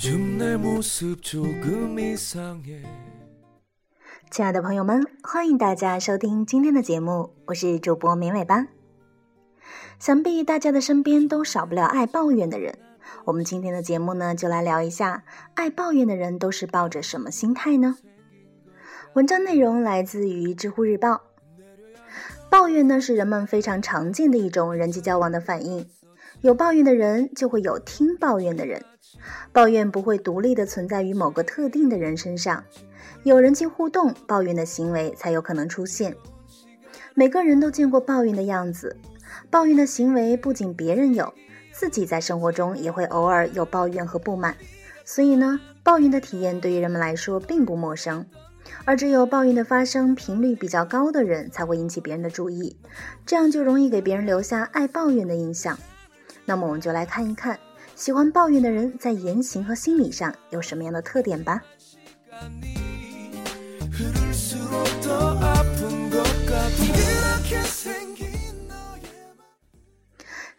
亲爱的朋友们，欢迎大家收听今天的节目，我是主播绵尾巴。想必大家的身边都少不了爱抱怨的人，我们今天的节目呢，就来聊一下爱抱怨的人都是抱着什么心态呢？文章内容来自于知乎日报。抱怨呢，是人们非常常见的一种人际交往的反应，有抱怨的人就会有听抱怨的人，抱怨不会独立的存在于某个特定的人身上，有人际互动，抱怨的行为才有可能出现。每个人都见过抱怨的样子，抱怨的行为不仅别人有，自己在生活中也会偶尔有抱怨和不满，所以呢，抱怨的体验对于人们来说并不陌生。而只有抱怨的发生频率比较高的人才会引起别人的注意，这样就容易给别人留下爱抱怨的印象。那么我们就来看一看喜欢抱怨的人在言行和心理上有什么样的特点吧。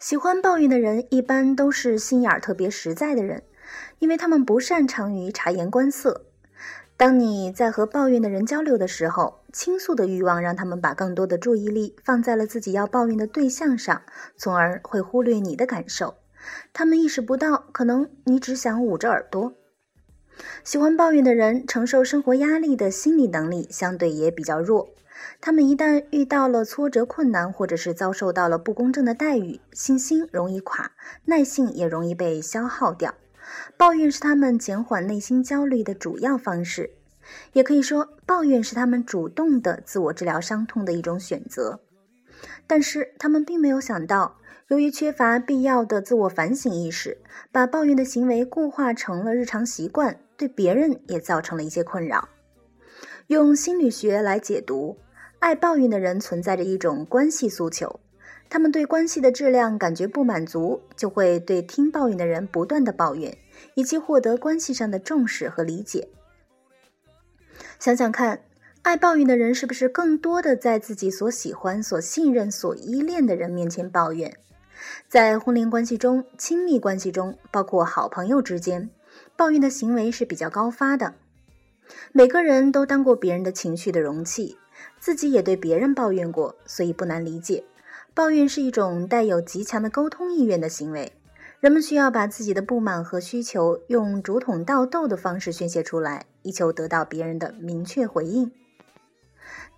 喜欢抱怨的人一般都是心眼特别实在的人，因为他们不擅长于察言观色。当你在和抱怨的人交流的时候，倾诉的欲望让他们把更多的注意力放在了自己要抱怨的对象上，从而会忽略你的感受。他们意识不到，可能你只想捂着耳朵。喜欢抱怨的人承受生活压力的心理能力相对也比较弱，他们一旦遇到了挫折困难，或者是遭受到了不公正的待遇，信心容易垮，耐性也容易被消耗掉。抱怨是他们减缓内心焦虑的主要方式，也可以说抱怨是他们主动的自我治疗伤痛的一种选择。但是他们并没有想到，由于缺乏必要的自我反省意识，把抱怨的行为固化成了日常习惯，对别人也造成了一些困扰。用心理学来解读，爱抱怨的人存在着一种关系诉求，他们对关系的质量感觉不满足，就会对听抱怨的人不断的抱怨，以及获得关系上的重视和理解。想想看，爱抱怨的人是不是更多的在自己所喜欢、所信任、所依恋的人面前抱怨？在婚恋关系中、亲密关系中，包括好朋友之间，抱怨的行为是比较高发的。每个人都当过别人的情绪的容器，自己也对别人抱怨过，所以不难理解。抱怨是一种带有极强的沟通意愿的行为，人们需要把自己的不满和需求用竹筒倒豆的方式宣泄出来，以求得到别人的明确回应。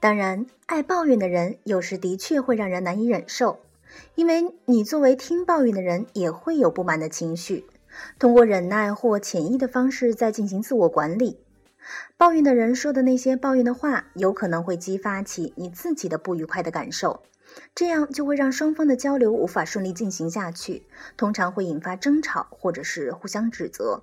当然，爱抱怨的人有时的确会让人难以忍受，因为你作为听抱怨的人也会有不满的情绪，通过忍耐或潜意的方式再进行自我管理。抱怨的人说的那些抱怨的话，有可能会激发起你自己的不愉快的感受，这样就会让双方的交流无法顺利进行下去，通常会引发争吵或者是互相指责。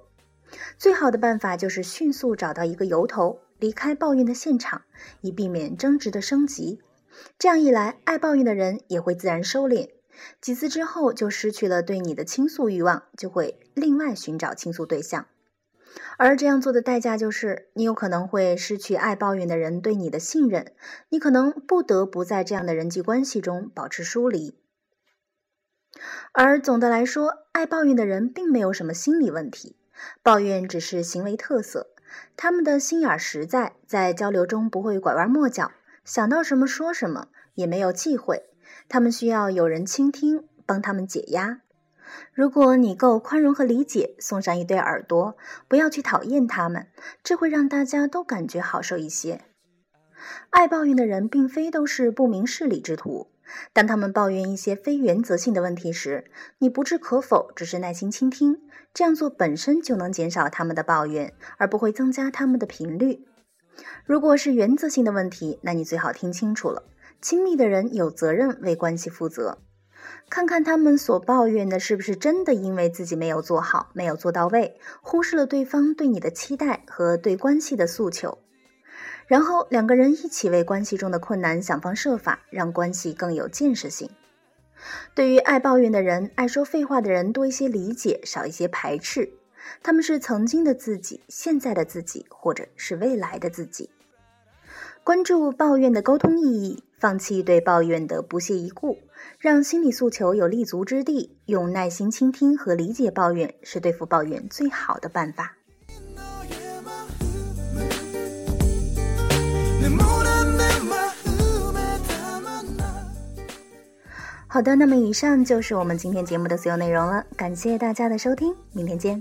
最好的办法就是迅速找到一个由头，离开抱怨的现场，以避免争执的升级。这样一来，爱抱怨的人也会自然收敛，几次之后就失去了对你的倾诉欲望，就会另外寻找倾诉对象。而这样做的代价就是你有可能会失去爱抱怨的人对你的信任，你可能不得不在这样的人际关系中保持疏离。而总的来说，爱抱怨的人并没有什么心理问题，抱怨只是行为特色，他们的心眼实在，在交流中不会拐弯抹角，想到什么说什么，也没有忌讳，他们需要有人倾听，帮他们解压。如果你够宽容和理解，送上一对耳朵，不要去讨厌他们，这会让大家都感觉好受一些。爱抱怨的人并非都是不明事理之徒，当他们抱怨一些非原则性的问题时，你不置可否，只是耐心倾听，这样做本身就能减少他们的抱怨，而不会增加他们的频率。如果是原则性的问题，那你最好听清楚了，亲密的人有责任为关系负责，看看他们所抱怨的是不是真的因为自己没有做好，没有做到位，忽视了对方对你的期待和对关系的诉求，然后两个人一起为关系中的困难想方设法，让关系更有建设性。对于爱抱怨的人、爱说废话的人，多一些理解，少一些排斥，他们是曾经的自己、现在的自己，或者是未来的自己。关注抱怨的沟通意义，放弃对抱怨的不屑一顾，让心理诉求有立足之地，用耐心倾听和理解抱怨，是对付抱怨最好的办法。好的，那么以上就是我们今天节目的所有内容了，感谢大家的收听，明天见。